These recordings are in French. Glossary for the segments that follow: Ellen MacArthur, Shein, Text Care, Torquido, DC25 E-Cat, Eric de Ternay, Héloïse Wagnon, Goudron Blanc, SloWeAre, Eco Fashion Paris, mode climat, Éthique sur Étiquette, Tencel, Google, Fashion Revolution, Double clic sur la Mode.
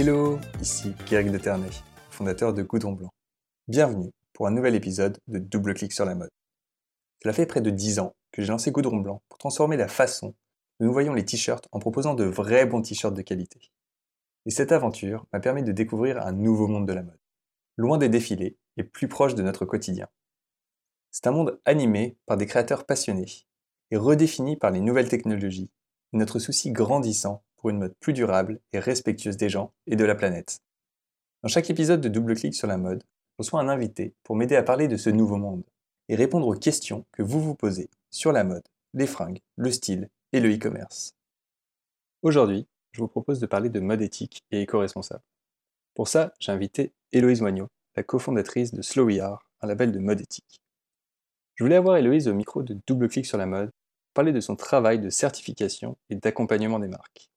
Hello, ici Eric de Ternay, fondateur de Goudron Blanc. Bienvenue pour un nouvel épisode de Double clic sur la Mode. Cela fait près de 10 ans que j'ai lancé Goudron Blanc pour transformer la façon dont nous voyons les t-shirts en proposant de vrais bons t-shirts de qualité. Et cette aventure m'a permis de découvrir un nouveau monde de la mode, loin des défilés et plus proche de notre quotidien. C'est un monde animé par des créateurs passionnés et redéfini par les nouvelles technologies et notre souci grandissant pour une mode plus durable et respectueuse des gens et de la planète. Dans chaque épisode de Double clic sur la Mode, je reçois un invité pour m'aider à parler de ce nouveau monde et répondre aux questions que vous vous posez sur la mode, les fringues, le style et le e-commerce. Aujourd'hui, je vous propose de parler de mode éthique et éco-responsable. Pour ça, j'ai invité Héloïse Wagnon, la cofondatrice de SloWeAre, un label de mode éthique. Je voulais avoir Héloïse au micro de Double clic sur la Mode pour parler de son travail de certification et d'accompagnement des marques.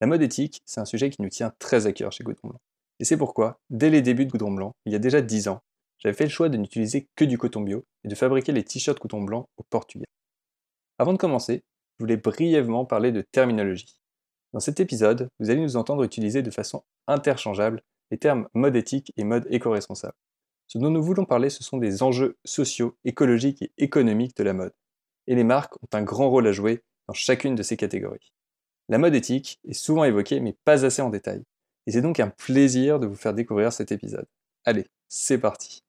La mode éthique, c'est un sujet qui nous tient très à cœur chez Goudron Blanc. Et c'est pourquoi, dès les débuts de Goudron Blanc, il y a déjà 10 ans, j'avais fait le choix de n'utiliser que du coton bio et de fabriquer les t-shirts coton blanc au Portugal. Avant de commencer, je voulais brièvement parler de terminologie. Dans cet épisode, vous allez nous entendre utiliser de façon interchangeable les termes mode éthique et mode éco-responsable. Ce dont nous voulons parler, ce sont des enjeux sociaux, écologiques et économiques de la mode. Et les marques ont un grand rôle à jouer dans chacune de ces catégories. La mode éthique est souvent évoquée, mais pas assez en détail. Et c'est donc un plaisir de vous faire découvrir cet épisode. Allez, c'est parti.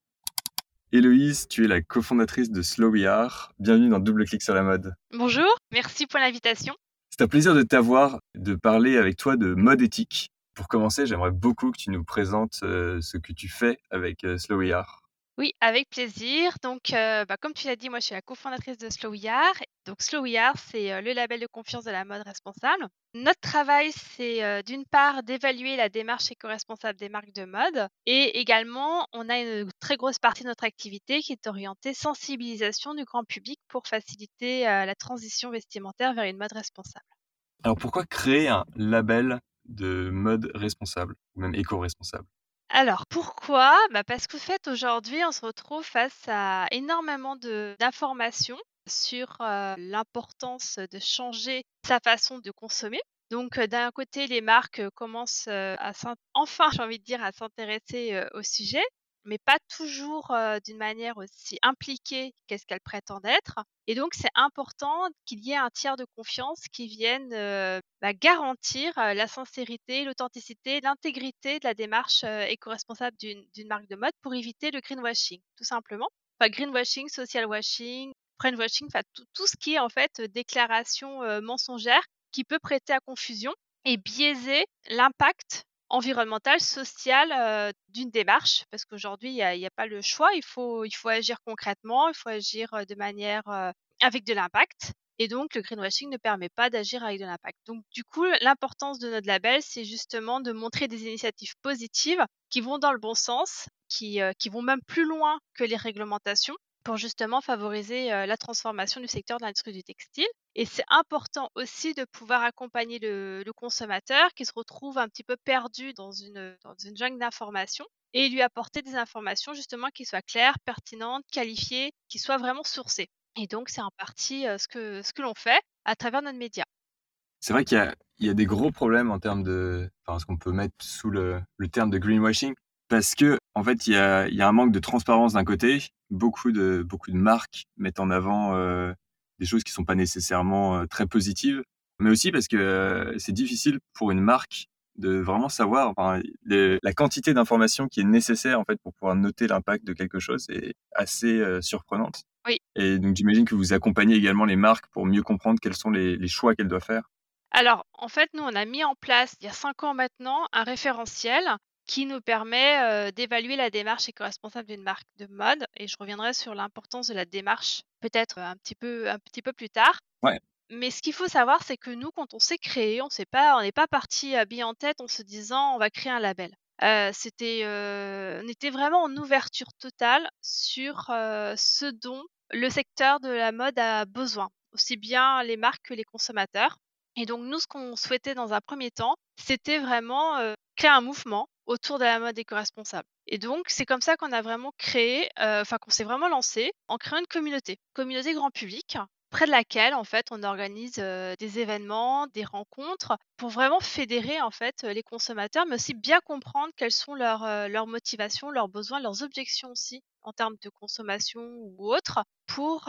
Héloïse, tu es la cofondatrice de SloWeAre. Bienvenue dans Double clic sur la Mode. Bonjour, merci pour l'invitation. C'est un plaisir de t'avoir, de parler avec toi de mode éthique. Pour commencer, j'aimerais beaucoup que tu nous présentes ce que tu fais avec SloWeAre. Oui, avec plaisir. Donc, comme tu l'as dit, moi, je suis la cofondatrice de SloWeAre. Donc, SloWeAre, c'est le label de confiance de la mode responsable. Notre travail, c'est d'une part d'évaluer la démarche éco-responsable des marques de mode. Et également, on a une très grosse partie de notre activité qui est orientée sensibilisation du grand public pour faciliter la transition vestimentaire vers une mode responsable. Alors, pourquoi créer un label de mode responsable ou même éco-responsable ? Alors, pourquoi ? Parce qu'au fait, aujourd'hui, on se retrouve face à énormément d'informations sur l'importance de changer sa façon de consommer. Donc, d'un côté, les marques commencent à s'intéresser au sujet, mais pas toujours d'une manière aussi impliquée qu'est-ce qu'elles prétendent être. Et donc, c'est important qu'il y ait un tiers de confiance qui vienne garantir la sincérité, l'authenticité, l'intégrité de la démarche éco-responsable d'une marque de mode pour éviter le greenwashing, tout simplement. Enfin, greenwashing, social washing, brainwashing, enfin, tout ce qui est en fait déclaration mensongère qui peut prêter à confusion et biaiser l'impact environnementale, sociale d'une démarche, parce qu'aujourd'hui, il n'y a pas le choix, il faut agir concrètement, il faut agir de manière avec de l'impact, et donc le greenwashing ne permet pas d'agir avec de l'impact. Donc du coup, l'importance de notre label, c'est justement de montrer des initiatives positives qui vont dans le bon sens, qui vont même plus loin que les réglementations, pour justement favoriser la transformation du secteur de l'industrie du textile. Et c'est important aussi de pouvoir accompagner le consommateur qui se retrouve un petit peu perdu dans une jungle d'informations et lui apporter des informations justement qui soient claires, pertinentes, qualifiées, qui soient vraiment sourcées. Et donc, c'est en partie ce que l'on fait à travers notre média. C'est vrai qu'il y a des gros problèmes en termes de... Enfin, ce qu'on peut mettre sous le terme de greenwashing. Parce que, en fait, il y a un manque de transparence d'un côté. Beaucoup de marques mettent en avant des choses qui sont pas nécessairement très positives, mais aussi parce que c'est difficile pour une marque de vraiment savoir la quantité d'informations qui est nécessaire en fait pour pouvoir noter l'impact de quelque chose est assez surprenante. Oui. Et donc j'imagine que vous accompagnez également les marques pour mieux comprendre quels sont les choix qu'elles doivent faire. Alors en fait nous on a mis en place il y a 5 ans maintenant un référentiel qui nous permet d'évaluer la démarche éco-responsable d'une marque de mode. Et je reviendrai sur l'importance de la démarche peut-être un petit peu plus tard. Ouais. Mais ce qu'il faut savoir, c'est que nous, quand on s'est créé, on n'est pas parti habillé en tête en se disant on va créer un label. On était vraiment en ouverture totale sur ce dont le secteur de la mode a besoin, aussi bien les marques que les consommateurs. Et donc nous, ce qu'on souhaitait dans un premier temps, c'était vraiment créer un mouvement autour de la mode éco-responsable. Et donc, c'est comme ça qu'on s'est vraiment lancé en créant une communauté grand public, auprès de laquelle en fait on organise des événements, des rencontres pour vraiment fédérer en fait les consommateurs, mais aussi bien comprendre quelles sont leurs motivations, leurs besoins, leurs objections aussi en termes de consommation ou autre, pour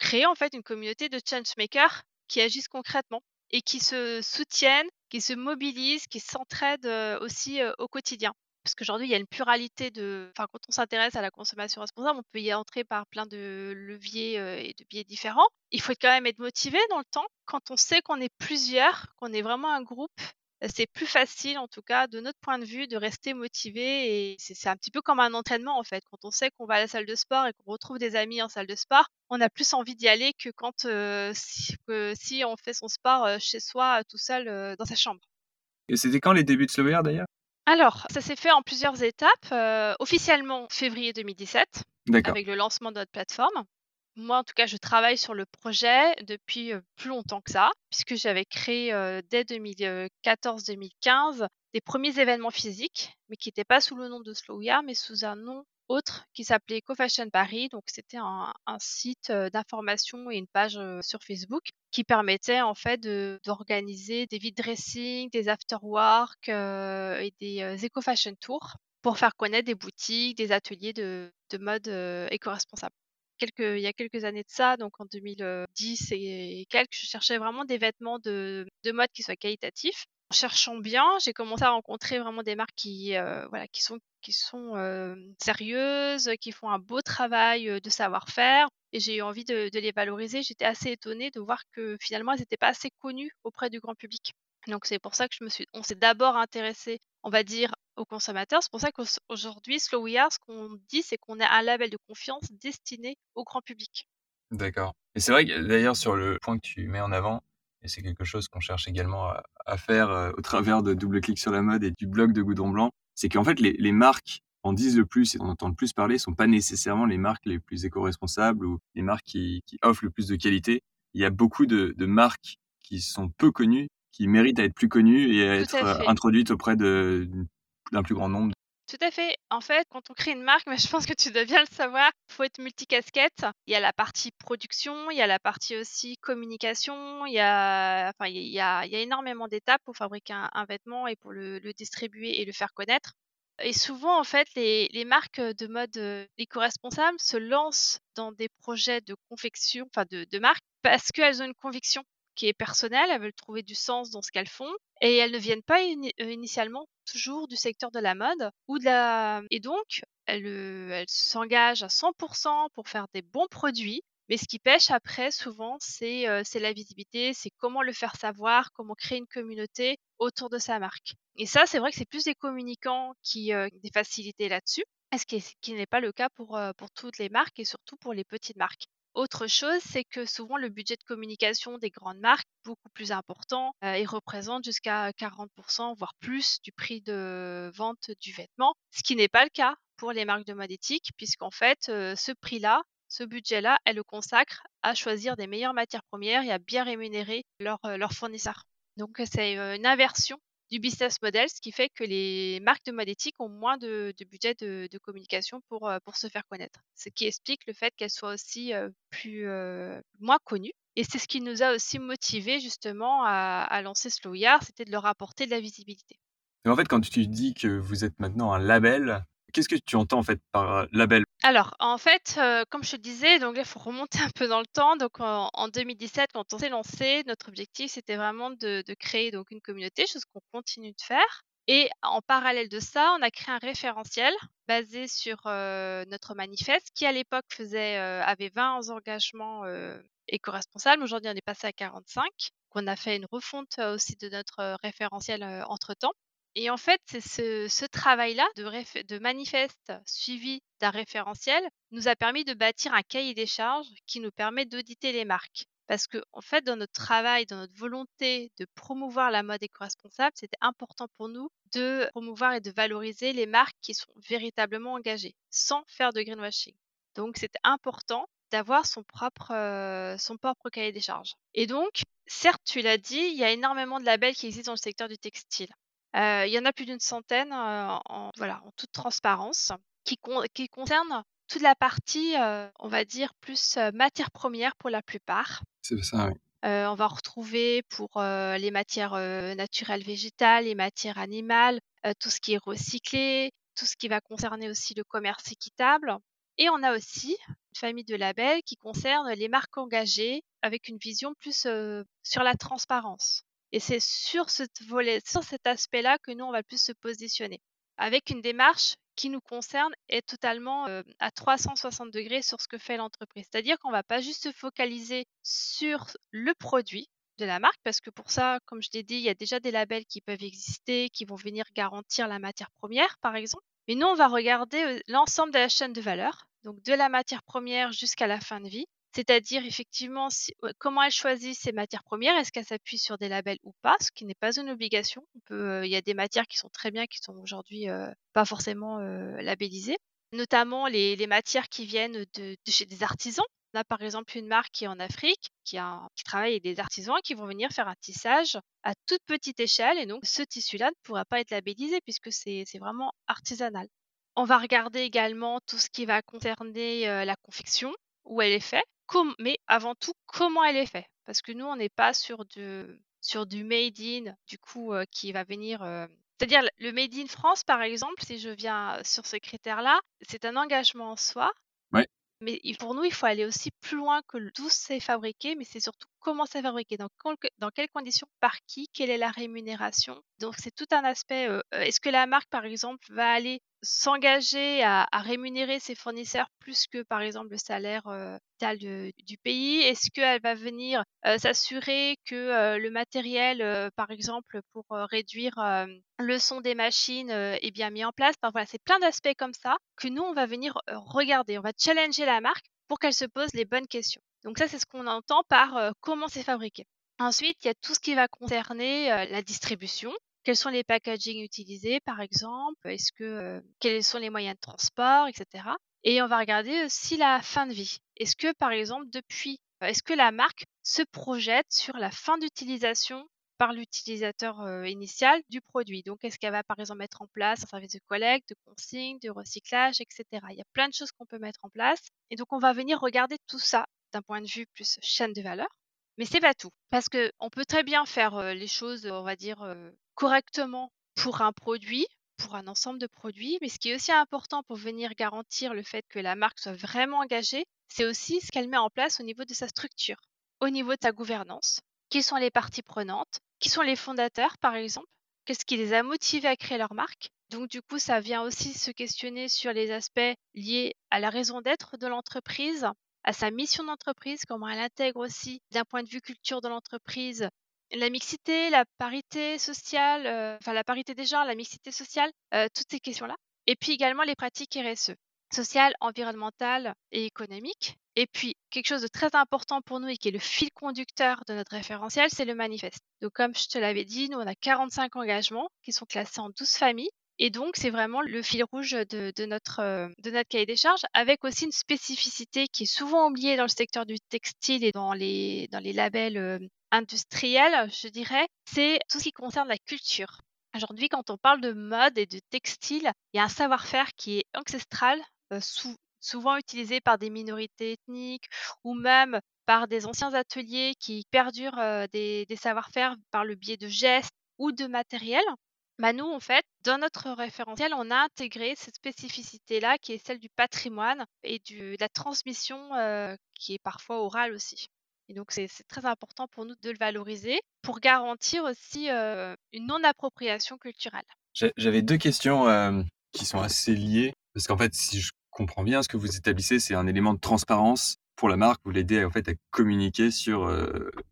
créer en fait une communauté de changemakers qui agissent concrètement et qui se soutiennent, qui se mobilisent, qui s'entraident aussi au quotidien. Parce qu'aujourd'hui, il y a une pluralité quand on s'intéresse à la consommation responsable, on peut y entrer par plein de leviers et de biais différents. Il faut quand même être motivé dans le temps. Quand on sait qu'on est plusieurs, qu'on est vraiment un groupe, c'est plus facile, en tout cas, de notre point de vue, de rester motivé. Et c'est un petit peu comme un entraînement, en fait. Quand on sait qu'on va à la salle de sport et qu'on retrouve des amis en salle de sport, on a plus envie d'y aller que quand si on fait son sport chez soi, tout seul, dans sa chambre. Et c'était quand les débuts de SloWeAre, d'ailleurs ? Alors, ça s'est fait en plusieurs étapes. Officiellement, février 2017, d'accord, avec le lancement de notre plateforme. Moi, en tout cas, je travaille sur le projet depuis plus longtemps que ça, puisque j'avais créé dès 2014-2015 des premiers événements physiques, mais qui n'étaient pas sous le nom de SloWeAre, mais sous un nom autre qui s'appelait Eco Fashion Paris. Donc, c'était un site d'information et une page sur Facebook qui permettait en fait d'organiser des vide dressing, des after-work et des éco-fashion tours pour faire connaître des boutiques, des ateliers de mode éco-responsable. Il y a quelques années de ça, donc en 2010 et quelques, je cherchais vraiment des vêtements de mode qui soient qualitatifs. En cherchant bien, j'ai commencé à rencontrer vraiment des marques qui sont sérieuses, qui font un beau travail de savoir-faire, et j'ai eu envie de les valoriser. J'étais assez étonnée de voir que finalement, elles n'étaient pas assez connues auprès du grand public. Donc c'est pour ça que on s'est d'abord intéressé, on va dire, aux consommateurs. C'est pour ça qu'aujourd'hui, SloWeAre, ce qu'on dit, c'est qu'on a un label de confiance destiné au grand public. D'accord. Et c'est vrai que d'ailleurs, sur le point que tu mets en avant, et c'est quelque chose qu'on cherche également à faire au travers de Double clic sur la Mode et du blog de Goudron Blanc, c'est qu'en fait, les marques en disent le plus et on entend le plus parler ne sont pas nécessairement les marques les plus éco-responsables ou les marques qui offrent le plus de qualité. Il y a beaucoup de marques qui sont peu connues, qui méritent à être plus connues et à être introduites auprès d'un plus grand nombre. Tout à fait. En fait, quand on crée une marque, mais je pense que tu dois bien le savoir, il faut être multicasquette. Il y a la partie production, il y a la partie aussi communication, il y a énormément d'étapes pour fabriquer un vêtement et pour le distribuer et le faire connaître. Et souvent, en fait, les marques de mode éco-responsable se lancent dans des projets de confection, de marque, parce qu'elles ont une conviction qui est personnelle, elles veulent trouver du sens dans ce qu'elles font et elles ne viennent pas initialement toujours du secteur de la mode et donc elles s'engagent à 100% pour faire des bons produits, mais ce qui pêche après souvent c'est la visibilité, c'est comment le faire savoir, comment créer une communauté autour de sa marque. Et ça, c'est vrai que c'est plus des communicants qui ont des facilités là-dessus, ce qui n'est pas le cas pour toutes les marques et surtout pour les petites marques. Autre chose, c'est que souvent le budget de communication des grandes marques est beaucoup plus important et représente jusqu'à 40%, voire plus, du prix de vente du vêtement, ce qui n'est pas le cas pour les marques de mode éthique, puisqu'en fait, ce prix-là, ce budget-là, elles le consacrent à choisir des meilleures matières premières et à bien rémunérer leurs fournisseurs. Donc, c'est une inversion du business model, ce qui fait que les marques de mode éthique ont moins de budget de communication pour se faire connaître. Ce qui explique le fait qu'elles soient aussi moins connues. Et c'est ce qui nous a aussi motivés justement à lancer SloWeAre, c'était de leur apporter de la visibilité. Mais en fait, quand tu dis que vous êtes maintenant un label, qu'est-ce que tu entends en fait par label ? Alors, en fait, comme je te disais, donc là, il faut remonter un peu dans le temps. Donc, en 2017, quand on s'est lancé, notre objectif, c'était vraiment de créer donc une communauté, chose qu'on continue de faire. Et en parallèle de ça, on a créé un référentiel basé sur notre manifeste, qui à l'époque avait 20 engagements éco-responsables. Aujourd'hui, on est passé à 45. On a fait une refonte aussi de notre référentiel entre-temps. Et en fait, c'est ce travail-là de manifeste suivi d'un référentiel nous a permis de bâtir un cahier des charges qui nous permet d'auditer les marques. Parce que, en fait, dans notre travail, dans notre volonté de promouvoir la mode éco-responsable, c'était important pour nous de promouvoir et de valoriser les marques qui sont véritablement engagées, sans faire de greenwashing. Donc, c'était important d'avoir son propre cahier des charges. Et donc, certes, tu l'as dit, il y a énormément de labels qui existent dans le secteur du textile. Il y en a plus d'100 en toute transparence, qui concernent toute la partie, on va dire, plus matières premières pour la plupart. C'est ça, oui. On va retrouver pour les matières naturelles végétales, les matières animales, tout ce qui est recyclé, tout ce qui va concerner aussi le commerce équitable. Et on a aussi une famille de labels qui concerne les marques engagées avec une vision plus sur la transparence. Et c'est sur ce volet, sur cet aspect-là que nous, on va le plus se positionner. Avec une démarche qui nous concerne est totalement à 360 degrés sur ce que fait l'entreprise. C'est-à-dire qu'on ne va pas juste se focaliser sur le produit de la marque, parce que pour ça, comme je l'ai dit, il y a déjà des labels qui peuvent exister, qui vont venir garantir la matière première, par exemple. Mais nous, on va regarder l'ensemble de la chaîne de valeur, donc de la matière première jusqu'à la fin de vie, c'est-à-dire effectivement comment elle choisit ses matières premières, est-ce qu'elle s'appuie sur des labels ou pas, ce qui n'est pas une obligation. Il y a des matières qui sont très bien, qui sont aujourd'hui pas forcément labellisées, notamment les matières qui viennent de chez des artisans. On a par exemple une marque qui est en Afrique, qui travaille avec des artisans qui vont venir faire un tissage à toute petite échelle. Et donc, ce tissu-là ne pourra pas être labellisé puisque c'est vraiment artisanal. On va regarder également tout ce qui va concerner la confection, où elle est faite, mais avant tout, comment elle est faite. Parce que nous, on n'est pas sur du made in, du coup, qui va venir... C'est-à-dire, le made in France, par exemple, si je viens sur ce critère-là, c'est un engagement en soi. Oui. Mais pour nous, il faut aller aussi plus loin que d'où c'est fabriqué, mais c'est surtout comment c'est fabriqué, dans quelles conditions, par qui, quelle est la rémunération. Donc, c'est tout un aspect. Est-ce que la marque, par exemple, va aller s'engager à rémunérer ses fournisseurs plus que, par exemple, le salaire du pays? Est-ce qu'elle va venir s'assurer que le matériel, par exemple, pour réduire le son des machines est bien mis en place? Enfin, voilà, c'est plein d'aspects comme ça que nous, on va venir regarder. On va challenger la marque pour qu'elle se pose les bonnes questions. Donc ça, c'est ce qu'on entend par comment c'est fabriqué. Ensuite, il y a tout ce qui va concerner la distribution. Quels sont les packagings utilisés, par exemple? Quels sont les moyens de transport, etc. Et on va regarder aussi la fin de vie. Est-ce que, par exemple, est-ce que la marque se projette sur la fin d'utilisation par l'utilisateur initial du produit? Donc, est-ce qu'elle va, par exemple, mettre en place un service de collecte, de consigne, de recyclage, etc. Il y a plein de choses qu'on peut mettre en place. Et donc, on va venir regarder tout ça d'un point de vue plus chaîne de valeur. Mais c'est pas tout, parce qu'on peut très bien faire les choses, on va dire, correctement pour un produit, pour un ensemble de produits. Mais ce qui est aussi important pour venir garantir le fait que la marque soit vraiment engagée, c'est aussi ce qu'elle met en place au niveau de sa structure, au niveau de sa gouvernance. Qui sont les parties prenantes? Qui sont les fondateurs, par exemple? Qu'est-ce qui les a motivés à créer leur marque? Donc, du coup, ça vient aussi se questionner sur les aspects liés à la raison d'être de l'entreprise, à sa mission d'entreprise, comment elle intègre aussi d'un point de vue culture de l'entreprise, la mixité, la parité sociale, la parité des genres, la mixité sociale, toutes ces questions-là. Et puis également les pratiques RSE, sociales, environnementales et économiques. Et puis, quelque chose de très important pour nous et qui est le fil conducteur de notre référentiel, c'est le manifeste. Donc, comme je te l'avais dit, nous, on a 45 engagements qui sont classés en 12 familles. Et donc, c'est vraiment le fil rouge de notre cahier des charges, avec aussi une spécificité qui est souvent oubliée dans le secteur du textile et dans les labels industriels, je dirais, c'est tout ce qui concerne la culture. Aujourd'hui, quand on parle de mode et de textile, il y a un savoir-faire qui est ancestral, souvent utilisé par des minorités ethniques ou même par des anciens ateliers qui perdurent des savoir-faire par le biais de gestes ou de matériel. Bah nous, en fait, dans notre référentiel, on a intégré cette spécificité-là qui est celle du patrimoine et de la transmission qui est parfois orale aussi. Et donc, c'est très important pour nous de le valoriser pour garantir aussi une non-appropriation culturelle. J'avais deux questions qui sont assez liées. Parce qu'en fait, si je comprends bien, ce que vous établissez, c'est un élément de transparence pour la marque. Vous l'aidez en fait, à communiquer sur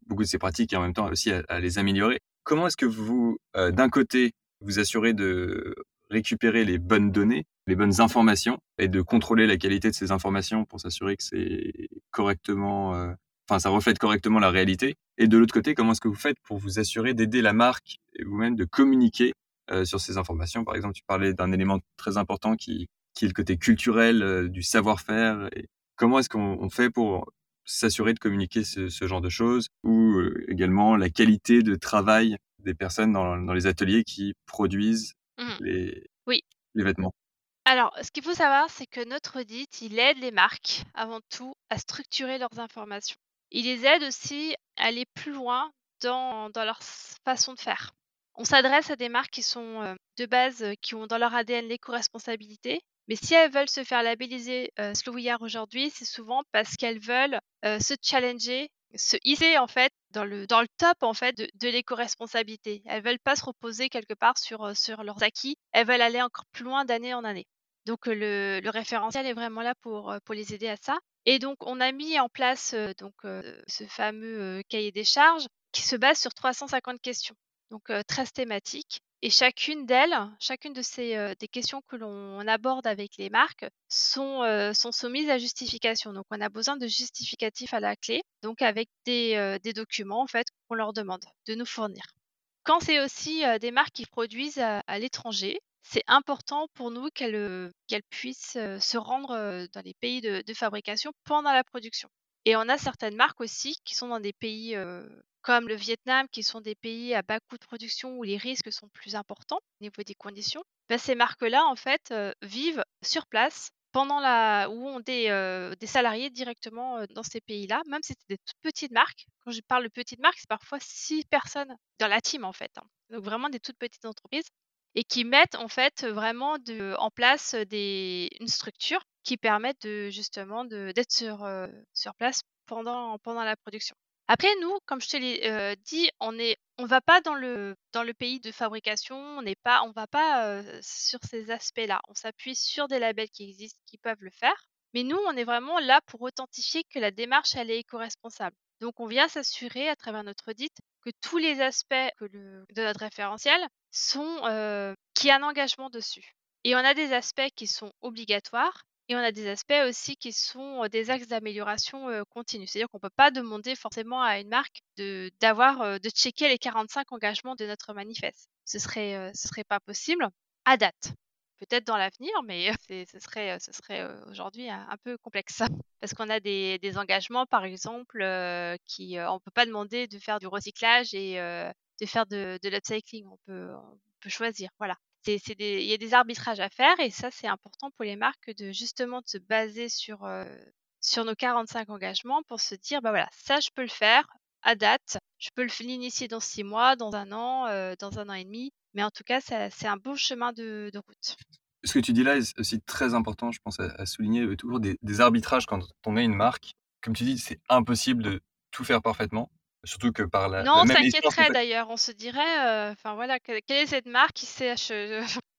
beaucoup de ses pratiques et en même temps aussi à les améliorer. Comment est-ce que vous, d'un côté, vous assurez de récupérer les bonnes données, les bonnes informations et de contrôler la qualité de ces informations pour s'assurer que c'est correctement, ça reflète correctement la réalité. Et de l'autre côté, comment est-ce que vous faites pour vous assurer d'aider la marque et vous-même de communiquer sur ces informations? Par exemple, tu parlais d'un élément très important qui est le côté culturel, du savoir-faire. Et comment est-ce qu'on fait pour s'assurer de communiquer ce genre de choses ou également la qualité de travail des personnes dans les ateliers qui produisent les vêtements. Alors, ce qu'il faut savoir, c'est que notre audit, il aide les marques avant tout à structurer leurs informations. Il les aide aussi à aller plus loin dans leur façon de faire. On s'adresse à des marques qui sont de base, qui ont dans leur ADN l'éco-responsabilité. Mais si elles veulent se faire labelliser SloWeAre aujourd'hui, c'est souvent parce qu'elles veulent se challenger, se hisser en fait dans le top en fait de l'éco-responsabilité. Elles veulent pas se reposer quelque part sur leurs acquis. Elles veulent aller encore plus loin d'année en année. Donc le référentiel est vraiment là pour les aider à ça. Et donc on a mis en place ce fameux cahier des charges qui se base sur 350 questions, donc 13 thématiques. Et chacune de ces des questions que l'on aborde avec les marques sont soumises à justification. Donc, on a besoin de justificatifs à la clé, donc avec des documents en fait qu'on leur demande de nous fournir. Quand c'est aussi des marques qui produisent à l'étranger, c'est important pour nous qu'elles puissent se rendre dans les pays de fabrication pendant la production. Et on a certaines marques aussi qui sont dans des pays comme le Vietnam, qui sont des pays à bas coût de production où les risques sont plus importants au niveau des conditions. Ben, ces marques-là, en fait, vivent sur place où ont des salariés directement dans ces pays-là, même si c'est des toutes petites marques. Quand je parle de petites marques, c'est parfois 6 personnes dans la team, en fait. Hein. Donc vraiment des toutes petites entreprises et qui mettent, en fait, vraiment en place une structure qui permettent d'être sur place pendant la production. Après, nous, comme je te l'ai dit, on va pas dans le pays de fabrication, on va pas sur ces aspects-là. On s'appuie sur des labels qui existent, qui peuvent le faire. Mais nous, on est vraiment là pour authentifier que la démarche, elle est éco-responsable. Donc, on vient s'assurer à travers notre audit que tous les aspects de notre référentiel qu'il y a un engagement dessus. Et on a des aspects qui sont obligatoires. Et on a des aspects aussi qui sont des axes d'amélioration continue. C'est-à-dire qu'on ne peut pas demander forcément à une marque de checker les 45 engagements de notre manifeste. Ce serait pas possible à date. Peut-être dans l'avenir, mais ce serait aujourd'hui un peu complexe. Parce qu'on a des engagements, par exemple, on ne peut pas demander de faire du recyclage et de faire de l'upcycling. On peut choisir, voilà. Il y a des arbitrages à faire et ça, c'est important pour les marques de se baser sur nos 45 engagements pour se dire, bah voilà, ça, je peux le faire à date. Je peux l'initier dans 6 mois, dans un an, dans un an et demi. Mais en tout cas, c'est un beau chemin de route. Ce que tu dis là est aussi très important, je pense, à souligner toujours des arbitrages quand on est une marque. Comme tu dis, c'est impossible de tout faire parfaitement. Surtout que par la. Non, on s'inquiéterait d'ailleurs. On se dirait, enfin voilà, quelle est cette marque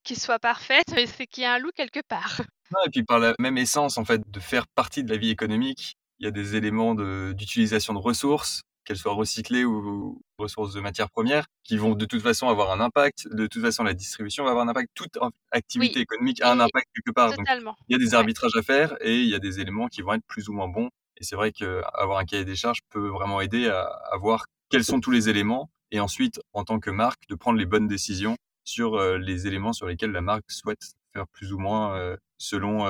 qui soit parfaite, mais c'est qu'il y a un loup quelque part. Non, et puis par la même essence, en fait, de faire partie de la vie économique, il y a des éléments d'utilisation de ressources, qu'elles soient recyclées ou ressources de matières premières, qui vont de toute façon avoir un impact. De toute façon, la distribution va avoir un impact. Toute activité économique a un impact quelque part. Totalement. Donc, il y a des arbitrages à faire et il y a des éléments qui vont être plus ou moins bons. Et c'est vrai qu'avoir un cahier des charges peut vraiment aider à voir quels sont tous les éléments et ensuite, en tant que marque, de prendre les bonnes décisions sur les éléments sur lesquels la marque souhaite faire plus ou moins selon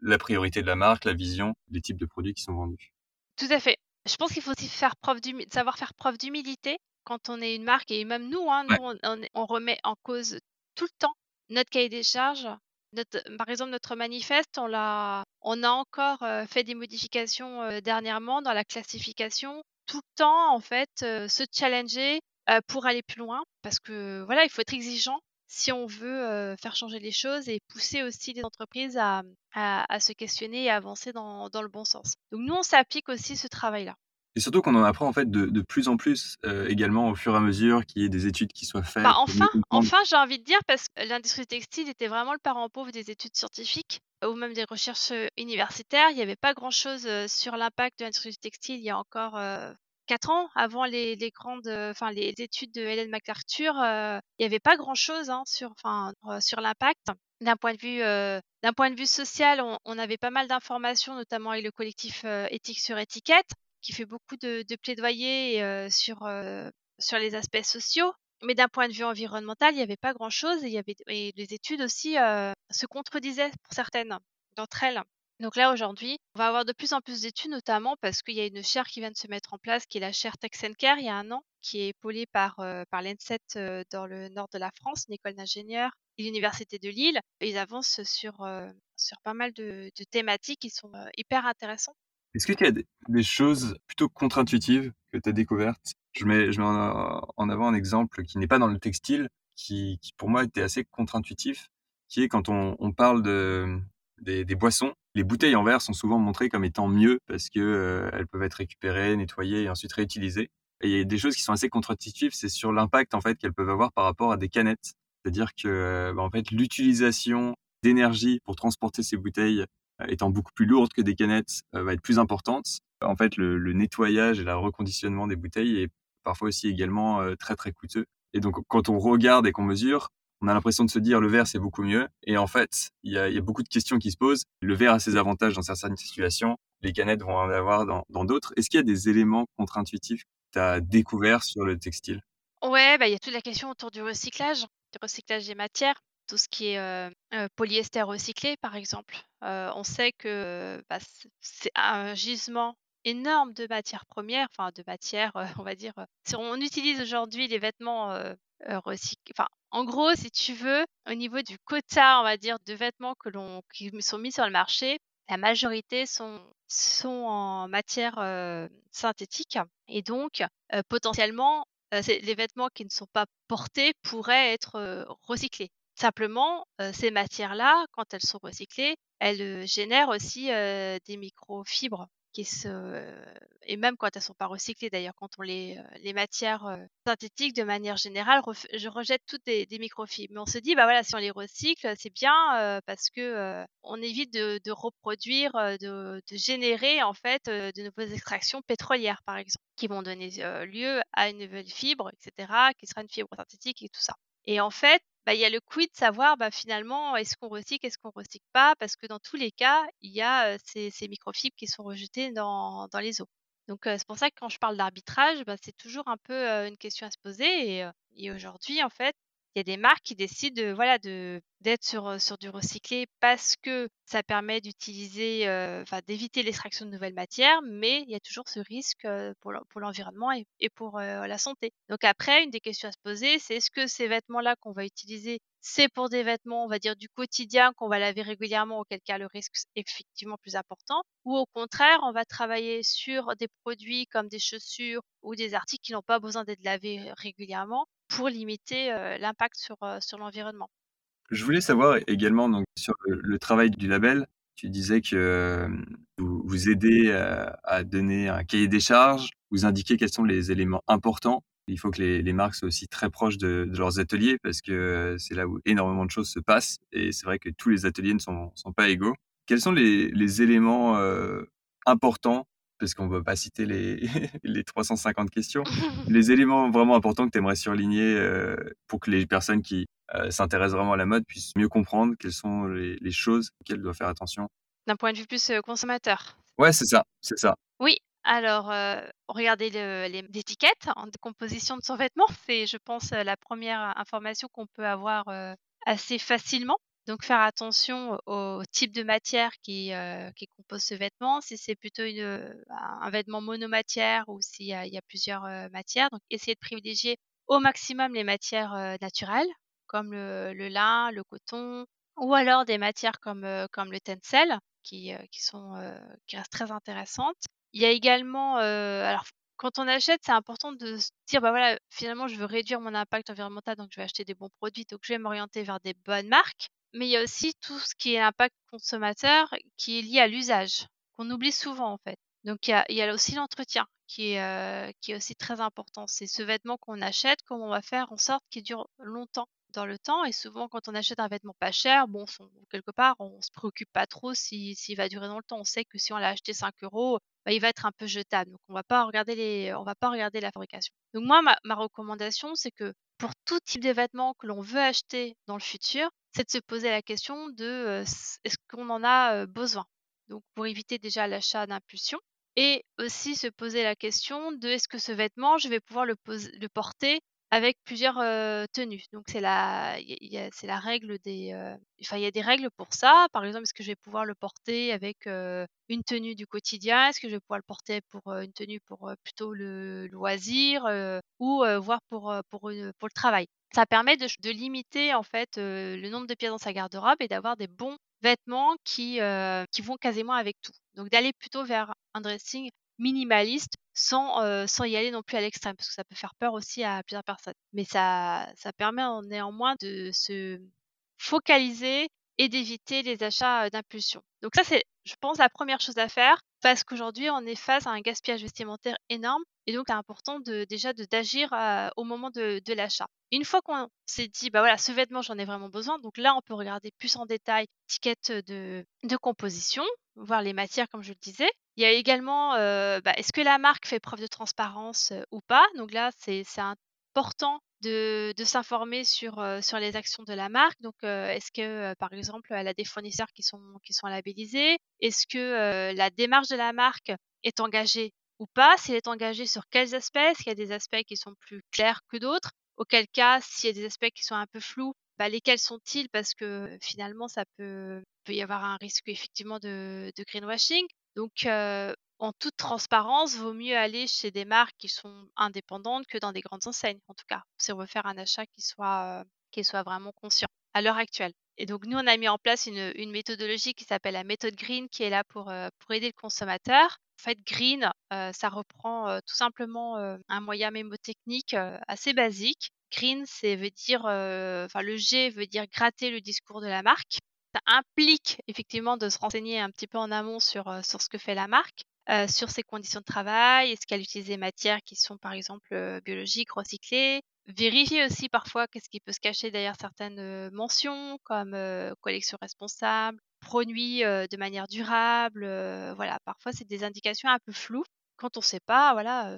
la priorité de la marque, la vision, les types de produits qui sont vendus. Tout à fait. Je pense qu'il faut aussi savoir faire preuve d'humilité quand on est une marque et même nous, on remet en cause tout le temps notre cahier des charges. Par exemple, notre manifeste, on a encore fait des modifications dernièrement dans la classification, tout le temps en fait se challenger pour aller plus loin, parce que voilà, il faut être exigeant si on veut faire changer les choses et pousser aussi les entreprises à se questionner et à avancer dans le bon sens. Donc nous, on s'applique aussi ce travail-là. Et surtout qu'on en apprend en fait de plus en plus également au fur et à mesure qu'il y ait des études qui soient faites. Bah enfin, j'ai envie de dire, parce que l'industrie textile était vraiment le parent pauvre des études scientifiques ou même des recherches universitaires. Il n'y avait pas grand-chose sur l'impact de l'industrie textile il y a encore 4 ans. Avant les études de Ellen MacArthur, il n'y avait pas grand-chose sur l'impact. D'un point de vue social, on avait pas mal d'informations, notamment avec le collectif Éthique sur Étiquette, qui fait beaucoup de plaidoyer sur les aspects sociaux. Mais d'un point de vue environnemental, il n'y avait pas grand-chose. Et les études aussi se contredisaient pour certaines d'entre elles. Donc là, aujourd'hui, on va avoir de plus en plus d'études, notamment parce qu'il y a une chaire qui vient de se mettre en place, qui est la chaire Text Care, il y a un an, qui est épaulée par l'ENSET dans le nord de la France, une école d'ingénieurs et l'Université de Lille. Et ils avancent sur pas mal de thématiques qui sont hyper intéressantes. Est-ce qu'il y a des choses plutôt contre-intuitives que tu as découvertes? Je mets en avant un exemple qui n'est pas dans le textile, qui pour moi était assez contre-intuitif, qui est quand on parle des boissons. Les bouteilles en verre sont souvent montrées comme étant mieux parce que elles peuvent être récupérées, nettoyées et ensuite réutilisées. Et il y a des choses qui sont assez contre-intuitives, c'est sur l'impact en fait qu'elles peuvent avoir par rapport à des canettes. C'est-à-dire que en fait l'utilisation d'énergie pour transporter ces bouteilles étant beaucoup plus lourde que des canettes va être plus importante. En fait, le nettoyage et le reconditionnement des bouteilles est parfois aussi également très très coûteux. Et donc quand on regarde et qu'on mesure, on a l'impression de se dire le verre c'est beaucoup mieux, et en fait il y a beaucoup de questions qui se posent. Le verre a ses avantages dans certaines situations, les canettes vont en avoir dans d'autres. Est-ce qu'il y a des éléments contre-intuitifs que tu as découverts sur le textile? Ouais, bah il y a toute la question autour du recyclage des matières, tout ce qui est polyester recyclé par exemple. On sait que c'est un gisement énorme de matières premières, enfin de matières, on va dire. Si on utilise aujourd'hui les vêtements recyclés, enfin en gros, si tu veux, au niveau du quota, on va dire, de vêtements qui sont mis sur le marché, la majorité sont en matière synthétique. Et donc, potentiellement, les vêtements qui ne sont pas portés pourraient être recyclés. Simplement, ces matières-là, quand elles sont recyclées, elles génèrent aussi des microfibres. Et même quand elles ne sont pas recyclées d'ailleurs, quand on les matières synthétiques de manière générale rejettent toutes des microfibres. Mais on se dit, si on les recycle, c'est bien parce qu'on évite de reproduire, de générer en fait de nouvelles extractions pétrolières par exemple, qui vont donner lieu à une nouvelle fibre, etc., qui sera une fibre synthétique et tout ça. Et en fait, il y a le quid de savoir finalement est-ce qu'on recycle pas, parce que dans tous les cas, il y a ces microfibres qui sont rejetées dans les eaux. Donc c'est pour ça que quand je parle d'arbitrage, c'est toujours un peu une question à se poser. Et aujourd'hui, en fait, il y a des marques qui décident d'être sur du recyclé parce que ça permet d'éviter l'extraction de nouvelles matières, mais il y a toujours ce risque pour l'environnement et pour la santé. Donc après, une des questions à se poser, c'est est-ce que ces vêtements-là qu'on va utiliser, c'est pour des vêtements, on va dire, du quotidien, qu'on va laver régulièrement, auquel cas le risque est effectivement plus important, ou au contraire, on va travailler sur des produits comme des chaussures ou des articles qui n'ont pas besoin d'être lavés régulièrement pour limiter l'impact sur l'environnement. Je voulais savoir également donc, sur le travail du label. Tu disais que vous aidez à donner un cahier des charges, vous indiquez quels sont les éléments importants. Il faut que les marques soient aussi très proches de leurs ateliers parce que c'est là où énormément de choses se passent et c'est vrai que tous les ateliers ne sont pas égaux. Quels sont les éléments importants, parce qu'on ne va pas citer les 350 questions, les éléments vraiment importants que tu aimerais surligner pour que les personnes qui s'intéressent vraiment à la mode puissent mieux comprendre quelles sont les choses auxquelles doivent faire attention. D'un point de vue plus consommateur. Ouais, c'est ça. Oui, alors regardez l'étiquette en composition de son vêtement, c'est je pense la première information qu'on peut avoir assez facilement. Donc, faire attention au type de matière qui compose ce vêtement, si c'est plutôt un vêtement monomatière ou s'il y a plusieurs matières. Donc, essayer de privilégier au maximum les matières naturelles, comme le lin, le coton, ou alors des matières comme le tencel, qui restent très intéressantes. Il y a également... alors, quand on achète, c'est important de se dire, finalement, je veux réduire mon impact environnemental, donc je vais acheter des bons produits, donc je vais m'orienter vers des bonnes marques. Mais il y a aussi tout ce qui est impact consommateur qui est lié à l'usage, qu'on oublie souvent en fait. Donc il y a aussi l'entretien qui est aussi très important. C'est ce vêtement qu'on achète, comment on va faire en sorte qu'il dure longtemps dans le temps. Et souvent quand on achète un vêtement pas cher, quelque part on se préoccupe pas trop s'il va durer dans le temps. On sait que si on l'a acheté 5 €, il va être un peu jetable. Donc on va pas regarder la fabrication. Donc moi ma recommandation c'est que pour tout type de vêtements que l'on veut acheter dans le futur, c'est de se poser la question de est-ce qu'on en a besoin. Donc pour éviter déjà l'achat d'impulsion et aussi se poser la question de est-ce que ce vêtement, je vais pouvoir le porter avec plusieurs tenues. Donc, c'est la règle des... Enfin, il y a des règles pour ça. Par exemple, est-ce que je vais pouvoir le porter avec une tenue du quotidien? Est-ce que je vais pouvoir le porter pour une tenue pour plutôt le loisir ou voire pour le travail? Ça permet de limiter, en fait, le nombre de pièces dans sa garde-robe et d'avoir des bons vêtements qui vont quasiment avec tout. Donc, d'aller plutôt vers un dressing minimaliste sans y aller non plus à l'extrême, parce que ça peut faire peur aussi à plusieurs personnes. Mais ça permet néanmoins de se focaliser et d'éviter les achats d'impulsion. Donc ça, c'est, je pense, la première chose à faire, parce qu'aujourd'hui, on est face à un gaspillage vestimentaire énorme, et donc c'est important d'agir au moment de l'achat. Une fois qu'on s'est dit, bah voilà, ce vêtement, j'en ai vraiment besoin, donc là, on peut regarder plus en détail l'étiquette de composition, voir les matières, comme je le disais. Il y a également, est-ce que la marque fait preuve de transparence ou pas? Donc là, c'est important de s'informer sur les actions de la marque. Donc, est-ce que, par exemple, elle a des fournisseurs qui sont labellisés? Est-ce que la démarche de la marque est engagée ou pas? Si elle est engagée, sur quels aspects? Est-ce qu'il y a des aspects qui sont plus clairs que d'autres? Auquel cas, s'il y a des aspects qui sont un peu flous, lesquels sont-ils? Parce que finalement, ça peut y avoir un risque effectivement de greenwashing. Donc, en toute transparence, vaut mieux aller chez des marques qui sont indépendantes que dans des grandes enseignes, en tout cas, si on veut faire un achat qui soit vraiment conscient à l'heure actuelle. Et donc, nous, on a mis en place une méthodologie qui s'appelle la méthode Green, qui est là pour aider le consommateur. En fait, Green, ça reprend tout simplement un moyen mémotechnique assez basique. Green, le G veut dire gratter le discours de la marque. Ça implique effectivement de se renseigner un petit peu en amont sur ce que fait la marque, sur ses conditions de travail, est-ce qu'elle utilise des matières qui sont par exemple biologiques, recyclées. Vérifier aussi parfois qu'est-ce qui peut se cacher derrière certaines mentions comme collection responsable, produit de manière durable. Parfois c'est des indications un peu floues. Quand on ne sait pas,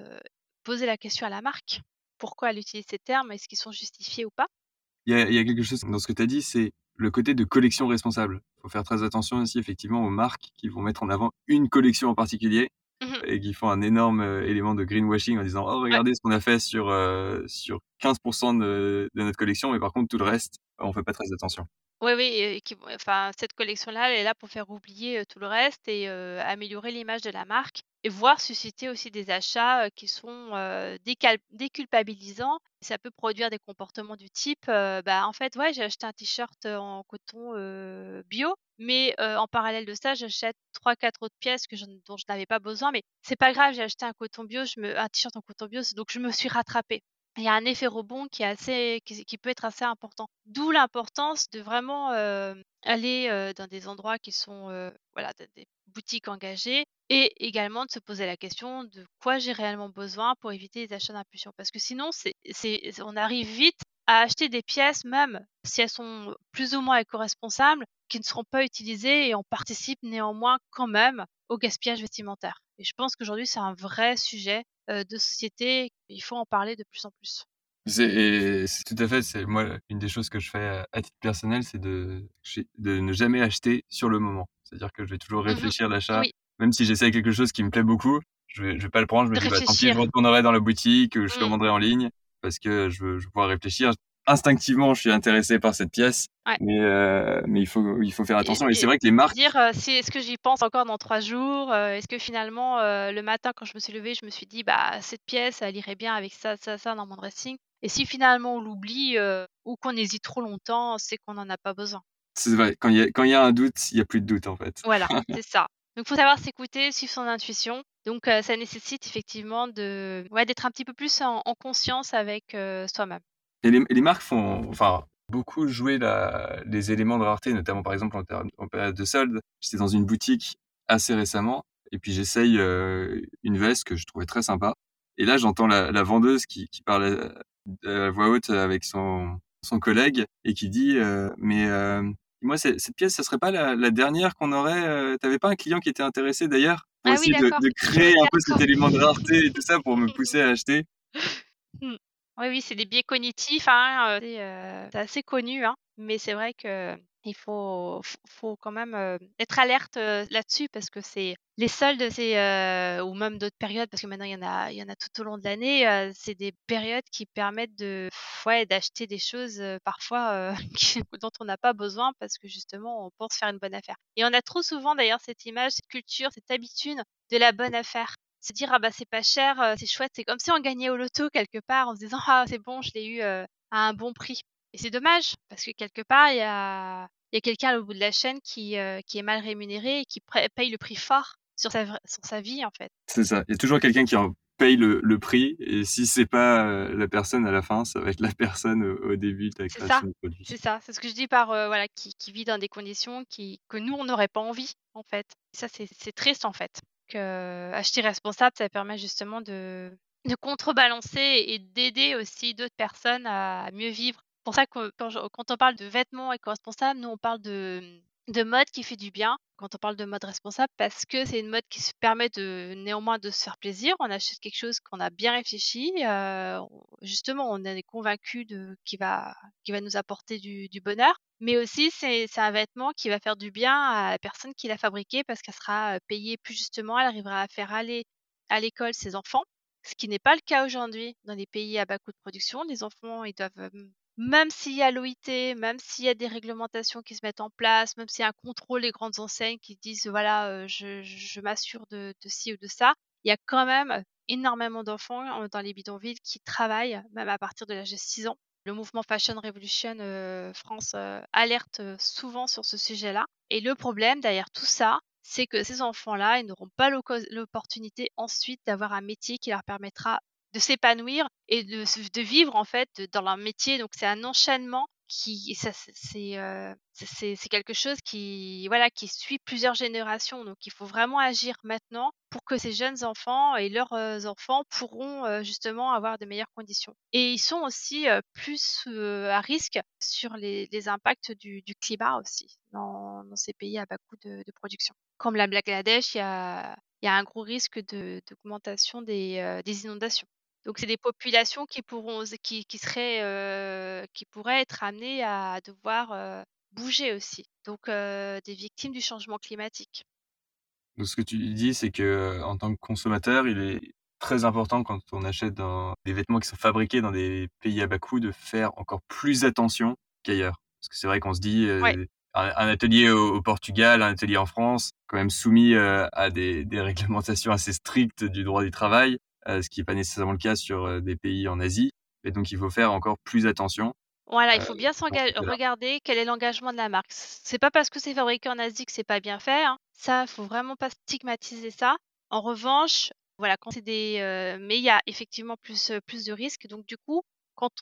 poser la question à la marque. Pourquoi elle utilise ces termes? Est-ce qu'ils sont justifiés ou pas? Il y a quelque chose dans ce que tu as dit, c'est le côté de collection responsable. Il faut faire très attention aussi effectivement aux marques qui vont mettre en avant une collection en particulier et qui font un énorme élément de greenwashing en disant « Oh, regardez ce qu'on a fait sur 15% de notre collection, mais par contre, tout le reste, on ne fait pas très attention. » Oui, cette collection-là, elle est là pour faire oublier tout le reste et améliorer l'image de la marque et voire susciter aussi des achats qui sont déculpabilisants. Ça peut produire des comportements du type j'ai acheté un t-shirt en coton bio, mais en parallèle de ça, j'achète 3-4 autres pièces dont je n'avais pas besoin, mais c'est pas grave, j'ai acheté un t-shirt en coton bio, donc je me suis rattrapée. Il y a un effet rebond qui peut être assez important. D'où l'importance de vraiment aller dans des endroits qui sont des boutiques engagées et également de se poser la question de quoi j'ai réellement besoin pour éviter les achats d'impulsion. Parce que sinon, on arrive vite à acheter des pièces, même si elles sont plus ou moins éco-responsables, qui ne seront pas utilisées et on participe néanmoins quand même au gaspillage vestimentaire. Et je pense qu'aujourd'hui, c'est un vrai sujet de société, il faut en parler de plus en plus. Tout à fait, c'est moi une des choses que je fais à titre personnel, c'est de ne jamais acheter sur le moment. C'est-à-dire que je vais toujours réfléchir à l'achat, même si j'essaie quelque chose qui me plaît beaucoup, je vais pas le prendre, je me dis tant pis, je retournerai dans la boutique ou je commanderai en ligne parce que je vais pouvoir réfléchir. Instinctivement, je suis intéressé par cette pièce, mais il faut faire attention. Et c'est vrai que les marques... Dire, est-ce que j'y pense encore dans 3 jours? Est-ce que finalement, le matin, quand je me suis levée, je me suis dit, cette pièce, elle irait bien avec ça, ça, ça dans mon dressing. Et si finalement on l'oublie ou qu'on hésite trop longtemps, c'est qu'on n'en a pas besoin. C'est vrai, quand il y a un doute, il n'y a plus de doute en fait. Voilà, c'est ça. Donc, il faut savoir s'écouter, suivre son intuition. Donc, ça nécessite effectivement d'être un petit peu plus en conscience avec soi-même. Et les marques font beaucoup jouer les éléments de rareté, notamment par exemple en période de solde. J'étais dans une boutique assez récemment et puis j'essaye une veste que je trouvais très sympa. Et là, j'entends la vendeuse qui parle à voix haute avec son collègue et qui dit « Mais moi, cette pièce, ça serait pas la dernière qu'on aurait T'avais pas un client qui était intéressé d'ailleurs ?» de créer un peu cet élément de rareté et tout ça pour me pousser à acheter. Oui, c'est des biais cognitifs, c'est assez connu, mais c'est vrai que Il faut quand même être alerte là-dessus, parce que c'est les soldes, ou même d'autres périodes, parce que maintenant il y en a tout au long de l'année, c'est des périodes qui permettent d'acheter des choses parfois dont on n'a pas besoin, parce que justement on pense faire une bonne affaire. Et on a trop souvent d'ailleurs cette image, cette culture, cette habitude de la bonne affaire. Se dire ah bah c'est pas cher, c'est chouette, c'est comme si on gagnait au loto quelque part en se disant ah c'est bon, je l'ai eu à un bon prix. Et c'est dommage, parce que quelque part, il y a quelqu'un au bout de la chaîne qui est mal rémunéré et qui paye le prix fort sur sa vie, en fait. C'est ça. Il y a toujours quelqu'un qui paye le prix, et si c'est pas la personne à la fin, ça va être la personne au début de la création du produit. C'est ça. C'est ce que je dis par qui vit dans des conditions que nous, on n'aurait pas envie, en fait. Et ça, c'est triste, en fait. Donc, acheter responsable, ça permet justement de contrebalancer et d'aider aussi d'autres personnes à mieux vivre. C'est pour ça que quand on parle de vêtements éco-responsables, nous on parle de mode qui fait du bien, quand on parle de mode responsable, parce que c'est une mode qui se permet néanmoins de se faire plaisir. On achète quelque chose qu'on a bien réfléchi, justement on est convaincu qu'il va nous apporter du bonheur, mais aussi c'est un vêtement qui va faire du bien à la personne qui l'a fabriqué, parce qu'elle sera payée plus justement, elle arrivera à faire aller à l'école ses enfants, ce qui n'est pas le cas aujourd'hui dans les pays à bas coût de production. Les enfants, ils doivent... Même s'il y a l'OIT, même s'il y a des réglementations qui se mettent en place, même s'il y a un contrôle des grandes enseignes qui disent voilà, je m'assure de ci ou de ça, il y a quand même énormément d'enfants dans les bidonvilles qui travaillent, même à partir de l'âge de 6 ans. Le mouvement Fashion Revolution France alerte souvent sur ce sujet-là. Et le problème derrière tout ça, c'est que ces enfants-là, ils n'auront pas l'opportunité ensuite d'avoir un métier qui leur permettra de s'épanouir et de vivre en fait dans leur métier. Donc c'est un enchaînement c'est quelque chose qui suit plusieurs générations. Donc il faut vraiment agir maintenant pour que ces jeunes enfants et leurs enfants pourront justement avoir de meilleures conditions. Et ils sont aussi plus à risque sur les impacts du climat aussi dans ces pays à bas coût de production. Comme la Bangladesh, il y a un gros risque d'augmentation des inondations. Donc, c'est des populations qui pourraient être amenées à devoir bouger aussi. Donc, des victimes du changement climatique. Donc, ce que tu dis, c'est qu'en tant que consommateur, il est très important, quand on achète des vêtements qui sont fabriqués dans des pays à bas coût, de faire encore plus attention qu'ailleurs. Parce que c'est vrai qu'on se dit... Ouais. Un atelier au Portugal, un atelier en France, quand même soumis à des réglementations assez strictes du droit du travail, ce qui n'est pas nécessairement le cas sur des pays en Asie. Et donc, il faut faire encore plus attention. Voilà, il faut bien regarder quel est l'engagement de la marque. C'est pas parce que c'est fabriqué en Asie que c'est pas bien fait. Hein. Ça, faut vraiment pas stigmatiser ça. En revanche, voilà, quand c'est mais il y a effectivement plus de risques. Donc, du coup,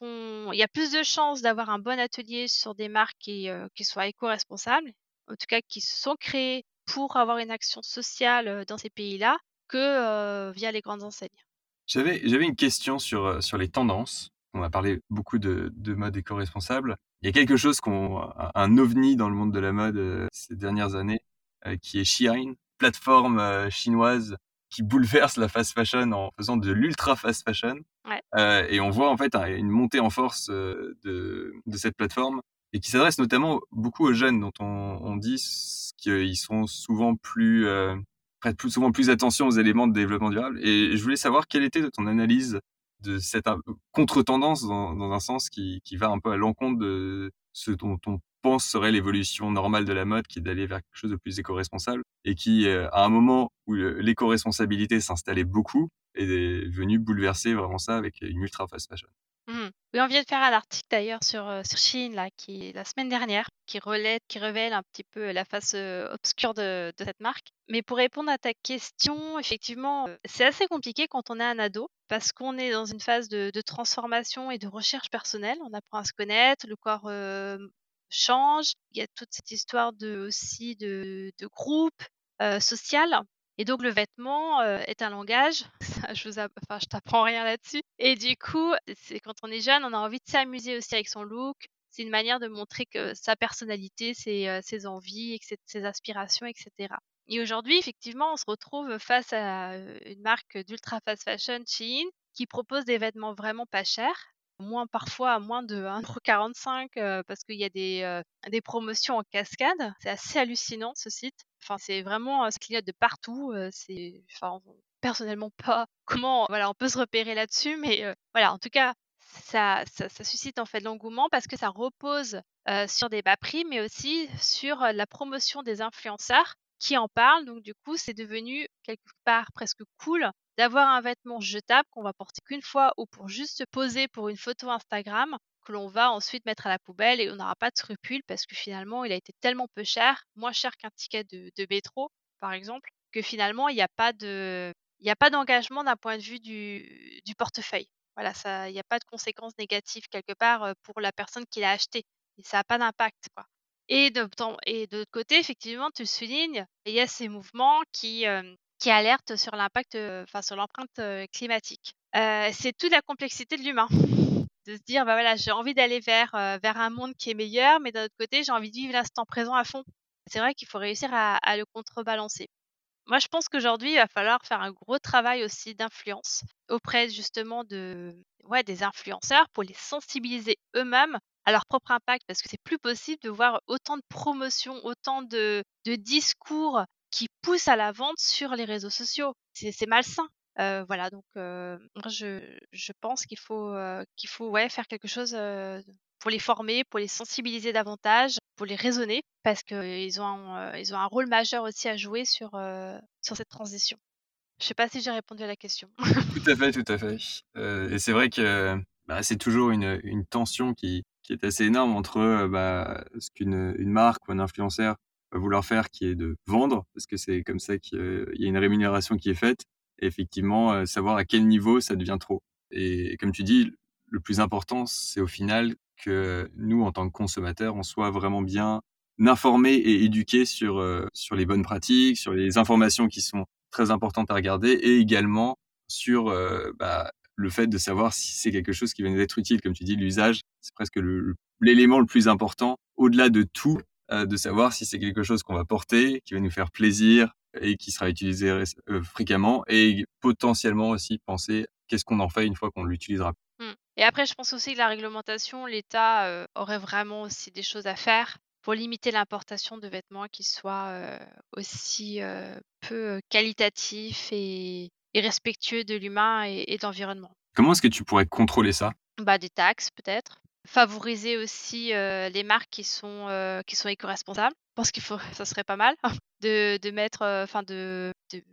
il y a plus de chances d'avoir un bon atelier sur des marques qui soient éco-responsables, en tout cas qui se sont créées pour avoir une action sociale dans ces pays-là, que via les grandes enseignes. J'avais une question sur les tendances. On a parlé beaucoup de mode éco-responsable. Il y a quelque chose un ovni dans le monde de la mode ces dernières années, qui est Shein, plateforme chinoise qui bouleverse la fast fashion en faisant de l'ultra fast fashion. Ouais. Et on voit en fait une montée en force de cette plateforme, et qui s'adresse notamment beaucoup aux jeunes, dont on dit qu'ils sont souvent prêtent souvent plus attention aux éléments de développement durable. Et je voulais savoir quelle était ton analyse de cette contre-tendance dans un sens qui va un peu à l'encontre de ce dont on pense serait l'évolution normale de la mode, qui est d'aller vers quelque chose de plus éco-responsable, et qui, à un moment où l'éco-responsabilité s'installait beaucoup, est venue bouleverser vraiment ça avec une ultra fast fashion. Mmh. Oui, on vient de faire un article d'ailleurs sur Shein, là, qui la semaine dernière, qui révèle un petit peu la face obscure de cette marque. Mais pour répondre à ta question, effectivement, c'est assez compliqué quand on est un ado, parce qu'on est dans une phase de transformation et de recherche personnelle. On apprend à se connaître, le corps change. Il y a toute cette histoire de groupe social. Et donc, le vêtement est un langage. Je t'apprends rien là-dessus. Et du coup, c'est quand on est jeune, on a envie de s'amuser aussi avec son look. C'est une manière de montrer que sa personnalité, ses envies, ses aspirations, etc. Et aujourd'hui, effectivement, on se retrouve face à une marque d'ultra fast fashion, Shein, qui propose des vêtements vraiment pas chers, moins parfois à moins de 1,45 € parce qu'il y a des promotions en cascade. C'est assez hallucinant ce site. Enfin, c'est vraiment ce qu'il y a de partout. Personnellement pas comment on peut se repérer là-dessus, mais en tout cas ça suscite en fait l'engouement parce que ça repose sur des bas prix, mais aussi sur la promotion des influenceurs qui en parlent. Donc du coup, c'est devenu quelque part presque cool d'avoir un vêtement jetable qu'on va porter qu'une fois ou pour juste se poser pour une photo Instagram que l'on va ensuite mettre à la poubelle et on n'aura pas de scrupules parce que finalement, il a été tellement peu cher, moins cher qu'un ticket de métro par exemple, que finalement, il n'y a pas d'engagement d'un point de vue du portefeuille. Voilà, il n'y a pas de conséquences négatives quelque part pour la personne qui l'a acheté. Et ça n'a pas d'impact, quoi. Et de l'autre côté, effectivement, tu le soulignes, il y a ces mouvements qui alertent sur l'impact, sur l'empreinte climatique. C'est toute la complexité de l'humain, de se dire, j'ai envie d'aller vers un monde qui est meilleur, mais d'un autre côté, j'ai envie de vivre l'instant présent à fond. C'est vrai qu'il faut réussir à le contrebalancer. Moi, je pense qu'aujourd'hui, il va falloir faire un gros travail aussi d'influence auprès justement des influenceurs pour les sensibiliser eux-mêmes à leur propre impact, parce que c'est plus possible de voir autant de promotions, autant de discours qui poussent à la vente sur les réseaux sociaux. C'est malsain. Donc moi, je pense qu'il faut faire quelque chose pour les former, pour les sensibiliser davantage, pour les raisonner, parce qu'ils ont un rôle majeur aussi à jouer sur cette transition. Je ne sais pas si j'ai répondu à la question. Tout à fait. Et c'est vrai que c'est toujours une tension qui est assez énorme entre ce qu'une marque ou un influenceur va vouloir faire, qui est de vendre, parce que c'est comme ça qu'il y a une rémunération qui est faite, et effectivement savoir à quel niveau ça devient trop. Et comme tu dis, le plus important, c'est au final que nous, en tant que consommateurs, on soit vraiment bien informés et éduqués sur les bonnes pratiques, sur les informations qui sont très importantes à regarder, et également sur le fait de savoir si c'est quelque chose qui va nous être utile. Comme tu dis, l'usage, c'est presque l'élément le plus important, au-delà de tout, de savoir si c'est quelque chose qu'on va porter, qui va nous faire plaisir et qui sera utilisé fréquemment, et potentiellement aussi penser qu'est-ce qu'on en fait une fois qu'on l'utilisera. Et après, je pense aussi que la réglementation, l'État aurait vraiment aussi des choses à faire pour limiter l'importation de vêtements qui soient aussi peu qualitatifs et respectueux de l'humain et de l'environnement. Comment est-ce que tu pourrais contrôler ça ? Des taxes peut-être. Favoriser aussi les marques qui sont éco-responsables. Je pense ça serait pas mal de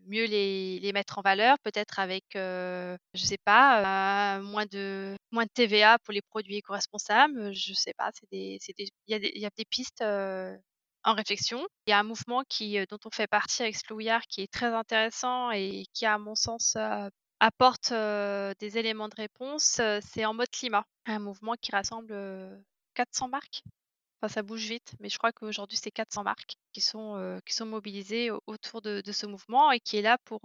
mieux les mettre en valeur, peut-être avec moins de TVA pour les produits éco-responsables. Je sais pas, il y a des pistes en réflexion. Il y a un mouvement dont on fait partie avec SloWeAre qui est très intéressant et qui, à mon sens, apporte des éléments de réponse. C'est en mode climat, un mouvement qui rassemble 400 marques. Enfin, ça bouge vite, mais je crois qu'aujourd'hui, c'est 400 marques qui sont mobilisées autour de ce mouvement et qui est là pour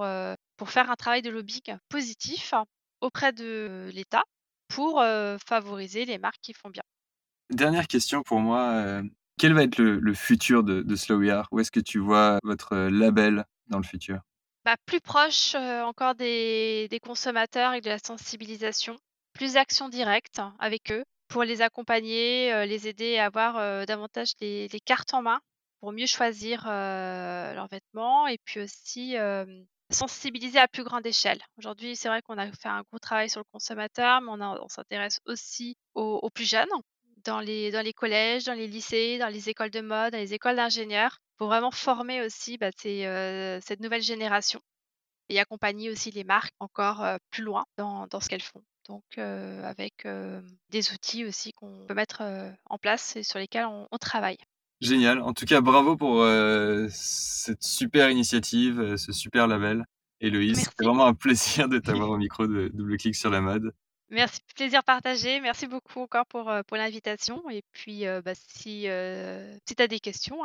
faire un travail de lobbying positif auprès de l'État pour favoriser les marques qui font bien. Dernière question pour moi. Quel va être le futur de SloWeAre ? Où est-ce que tu vois votre label dans le futur ? Plus proche encore des consommateurs et de la sensibilisation. Plus d'actions directes avec eux, pour les accompagner, les aider à avoir davantage les cartes en main pour mieux choisir leurs vêtements, et puis aussi sensibiliser à plus grande échelle. Aujourd'hui, c'est vrai qu'on a fait un gros travail sur le consommateur, mais on s'intéresse aussi aux plus jeunes, dans les collèges, dans les lycées, dans les écoles de mode, dans les écoles d'ingénieurs, pour vraiment former aussi cette nouvelle génération et accompagner aussi les marques encore plus loin dans ce qu'elles font. Donc, avec des outils aussi qu'on peut mettre en place et sur lesquels on travaille. Génial. En tout cas, bravo pour cette super initiative, ce super label. Héloïse, c'était vraiment un plaisir de t'avoir au micro de Double clic sur la mode. Merci, plaisir partagé. Merci beaucoup encore pour l'invitation. Et puis, si tu as des questions,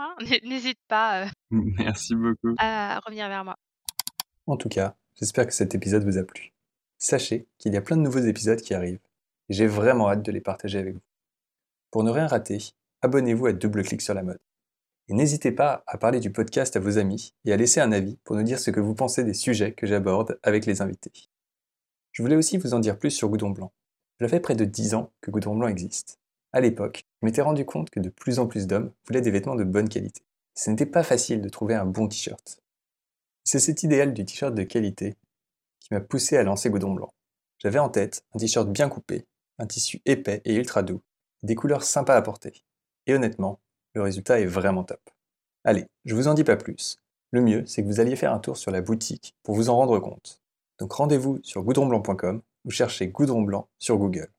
n'hésite pas Merci beaucoup. À revenir vers moi. En tout cas, j'espère que cet épisode vous a plu. Sachez qu'il y a plein de nouveaux épisodes qui arrivent, et j'ai vraiment hâte de les partager avec vous. Pour ne rien rater, abonnez-vous à Double clic sur la mode. Et n'hésitez pas à parler du podcast à vos amis et à laisser un avis pour nous dire ce que vous pensez des sujets que j'aborde avec les invités. Je voulais aussi vous en dire plus sur Goudron Blanc. Cela fait près de 10 ans que Goudron Blanc existe. À l'époque, je m'étais rendu compte que de plus en plus d'hommes voulaient des vêtements de bonne qualité. Ce n'était pas facile de trouver un bon t-shirt. C'est cet idéal du t-shirt de qualité qui m'a poussé à lancer Goudron Blanc. J'avais en tête un t-shirt bien coupé, un tissu épais et ultra doux, des couleurs sympas à porter. Et honnêtement, le résultat est vraiment top. Allez, je vous en dis pas plus. Le mieux, c'est que vous alliez faire un tour sur la boutique pour vous en rendre compte. Donc rendez-vous sur goudronblanc.com ou cherchez Goudron Blanc sur Google.